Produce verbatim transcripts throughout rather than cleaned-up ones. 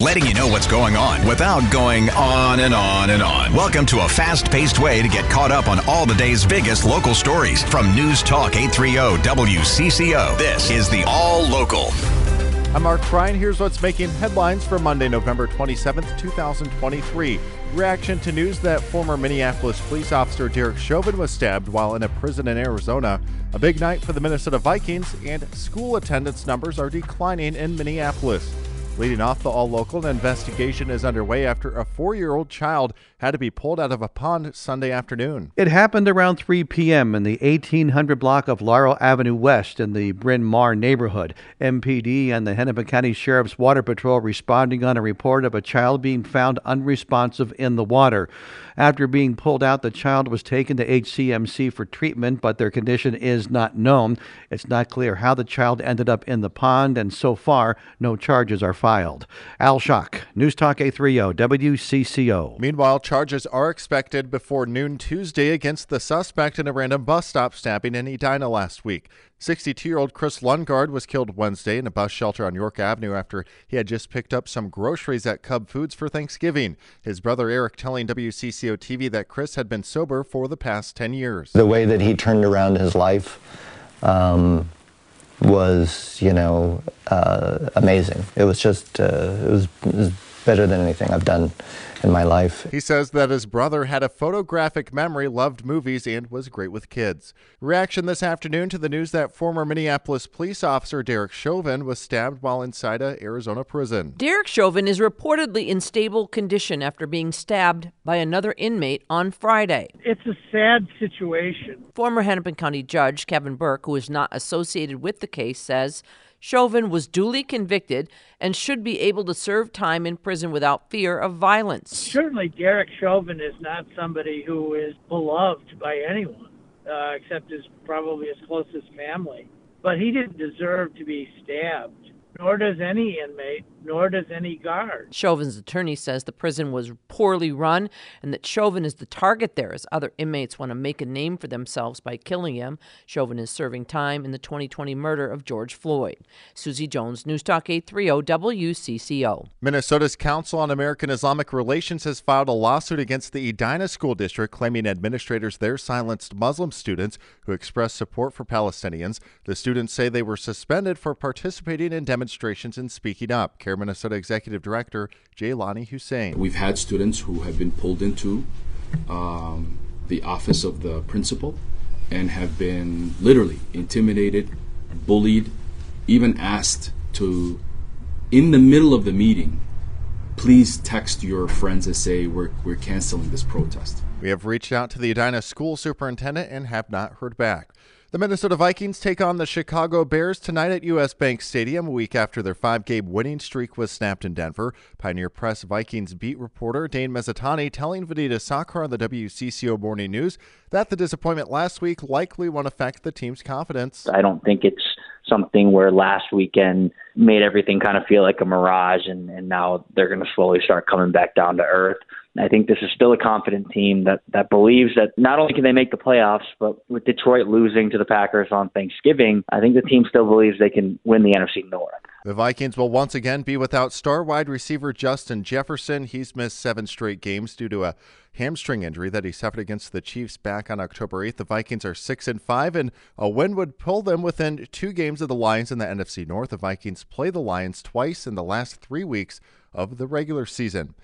letting you know what's going on without going on and on and on. Welcome to a fast-paced way to get caught up on all the day's biggest local stories from News Talk eight thirty W C C O. This is the All Local. I'm Mark Freie, and here's what's making headlines for Monday, November twenty-seventh, two thousand twenty-three. Reaction to news that former Minneapolis police officer Derek Chauvin was stabbed while in a prison in Arizona. A big night for the Minnesota Vikings, and school attendance numbers are declining in Minneapolis. Leading off the All Local, an investigation is underway after a four-year-old child had to be pulled out of a pond Sunday afternoon. It happened around three p.m. in the eighteen hundred block of Laurel Avenue West in the Bryn Mawr neighborhood. M P D and the Hennepin County Sheriff's Water Patrol responding on a report of a child being found unresponsive in the water. After being pulled out, the child was taken to H C M C for treatment, but their condition is not known. It's not clear how the child ended up in the pond, and so far, no charges are filed. Filed. Al Schock, News Talk eight thirty W C C O. Meanwhile, charges are expected before noon Tuesday against the suspect in a random bus stop stabbing in Edina last week. sixty-two-year-old Chris Lundgaard was killed Wednesday in a bus shelter on York Avenue after he had just picked up some groceries at Cub Foods for Thanksgiving. His brother Eric telling W C C O T V that Chris had been sober for the past ten years. The way that he turned around his life, um, was, you know, uh, amazing. It was just, uh, it was, it was better than anything I've done in my life. He says that his brother had a photographic memory, loved movies, and was great with kids. Reaction this afternoon to the news that former Minneapolis police officer Derek Chauvin was stabbed while inside a Arizona prison. Derek Chauvin is reportedly in stable condition after being stabbed by another inmate on Friday. It's a sad situation. Former Hennepin County Judge Kevin Burke, who is not associated with the case, says Chauvin was duly convicted and should be able to serve time in prison without fear of violence. Certainly, Derek Chauvin is not somebody who is beloved by anyone, uh, except his probably his closest family. But he didn't deserve to be stabbed, nor does any inmate, nor does any guard. Chauvin's attorney says the prison was poorly run and that Chauvin is the target there, as other inmates want to make a name for themselves by killing him. Chauvin is serving time in the twenty twenty murder of George Floyd. Susie Jones, News Talk eight thirty W C C O. Minnesota's Council on American Islamic Relations has filed a lawsuit against the Edina School District, claiming administrators there silenced Muslim students who expressed support for Palestinians. The students say they were suspended for participating in demonstrations demonstrations and speaking up. CAIR-Minnesota Executive Director Jaylani Hussein. We've had students who have been pulled into um, the office of the principal and have been literally intimidated, bullied, even asked to, in the middle of the meeting, please text your friends and say we're, we're canceling this protest. We have reached out to the Edina school superintendent and have not heard back. The Minnesota Vikings take on the Chicago Bears tonight at U S. Bank Stadium, a week after their five-game winning streak was snapped in Denver. Pioneer Press Vikings beat reporter Dane Mezzatani telling Vinita Sakhar on the W C C O Morning News that the disappointment last week likely won't affect the team's confidence. I don't think it's something where last weekend made everything kind of feel like a mirage, and, and now they're going to slowly start coming back down to earth. I think this is still a confident team that, that believes that not only can they make the playoffs, but with Detroit losing to the Packers on Thanksgiving, I think the team still believes they can win the N F C North. The Vikings will once again be without star wide receiver Justin Jefferson. He's missed seven straight games due to a hamstring injury that he suffered against the Chiefs back on October eighth. The Vikings are six and five, and a win would pull them within two games of the Lions in the N F C North. The Vikings play the Lions twice in the last three weeks of the regular season.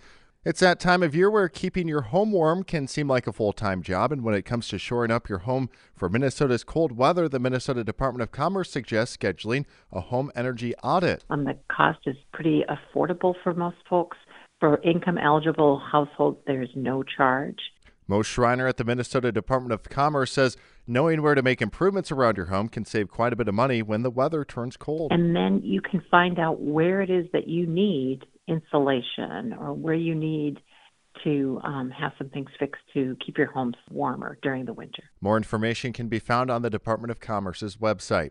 It's that time of year where keeping your home warm can seem like a full-time job, and when it comes to shoring up your home for Minnesota's cold weather, the Minnesota Department of Commerce suggests scheduling a home energy audit. Um, the cost is pretty affordable for most folks. For income-eligible households, there's no charge. Mo Schreiner at the Minnesota Department of Commerce says knowing where to make improvements around your home can save quite a bit of money when the weather turns cold. And then you can find out where it is that you need insulation or where you need to um, have some things fixed to keep your homes warmer during the winter. More information can be found on the Department of Commerce's website.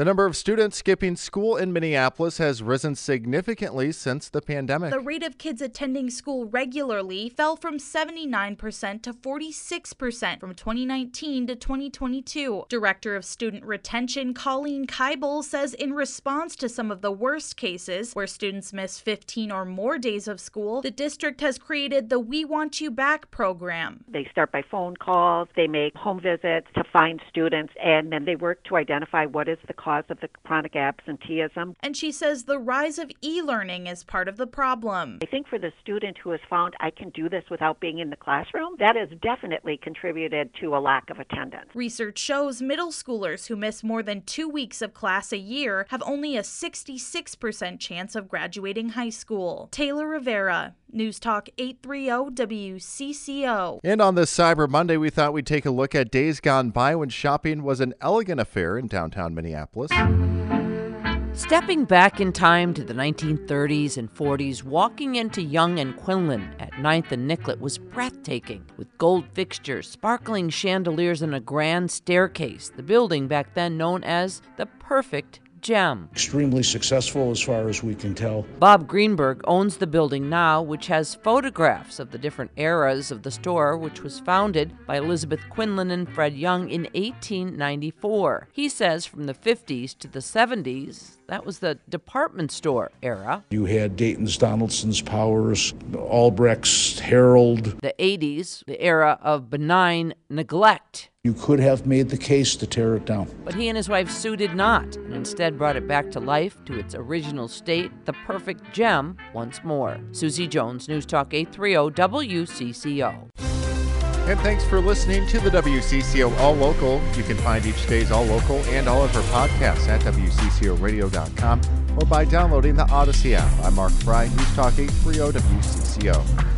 The number of students skipping school in Minneapolis has risen significantly since the pandemic. The rate of kids attending school regularly fell from seventy-nine percent to forty-six percent from twenty nineteen to twenty twenty-two. Director of Student Retention Colleen Keibel says in response to some of the worst cases, where students miss fifteen or more days of school, the district has created the We Want You Back program. They start by phone calls, they make home visits to find students, and then they work to identify what is the cause of the chronic absenteeism. And she says the rise of e-learning is part of the problem. I think for the student who has found, I can do this without being in the classroom, that has definitely contributed to a lack of attendance. Research shows middle schoolers who miss more than two weeks of class a year have only a sixty-six percent chance of graduating high school. Taylor Rivera, News Talk eight thirty W C C O. And on this Cyber Monday, we thought we'd take a look at days gone by when shopping was an elegant affair in downtown Minneapolis. Stepping back in time to the nineteen thirties and forties, walking into Young and Quinlan at ninth and Nicollet was breathtaking. With gold fixtures, sparkling chandeliers, and a grand staircase, the building back then known as the perfect gem. Extremely successful as far as we can tell. Bob Greenberg owns the building now, which has photographs of the different eras of the store, which was founded by Elizabeth Quinlan and Fred Young in eighteen ninety-four. He says from the fifties to the seventies, that was the department store era. You had Dayton's, Donaldson's, Powers, Albrecht's, Herald. The eighties, the era of benign neglect. You could have made the case to tear it down. But he and his wife Sue did not, and instead brought it back to life, to its original state, the perfect gem, once more. Susie Jones, News Talk eight thirty W C C O. And thanks for listening to the W C C O All Local. You can find each day's All Local and all of our podcasts at W C C O radio dot com or by downloading the Odyssey app. I'm Mark Freie, News Talk eight thirty W C C O.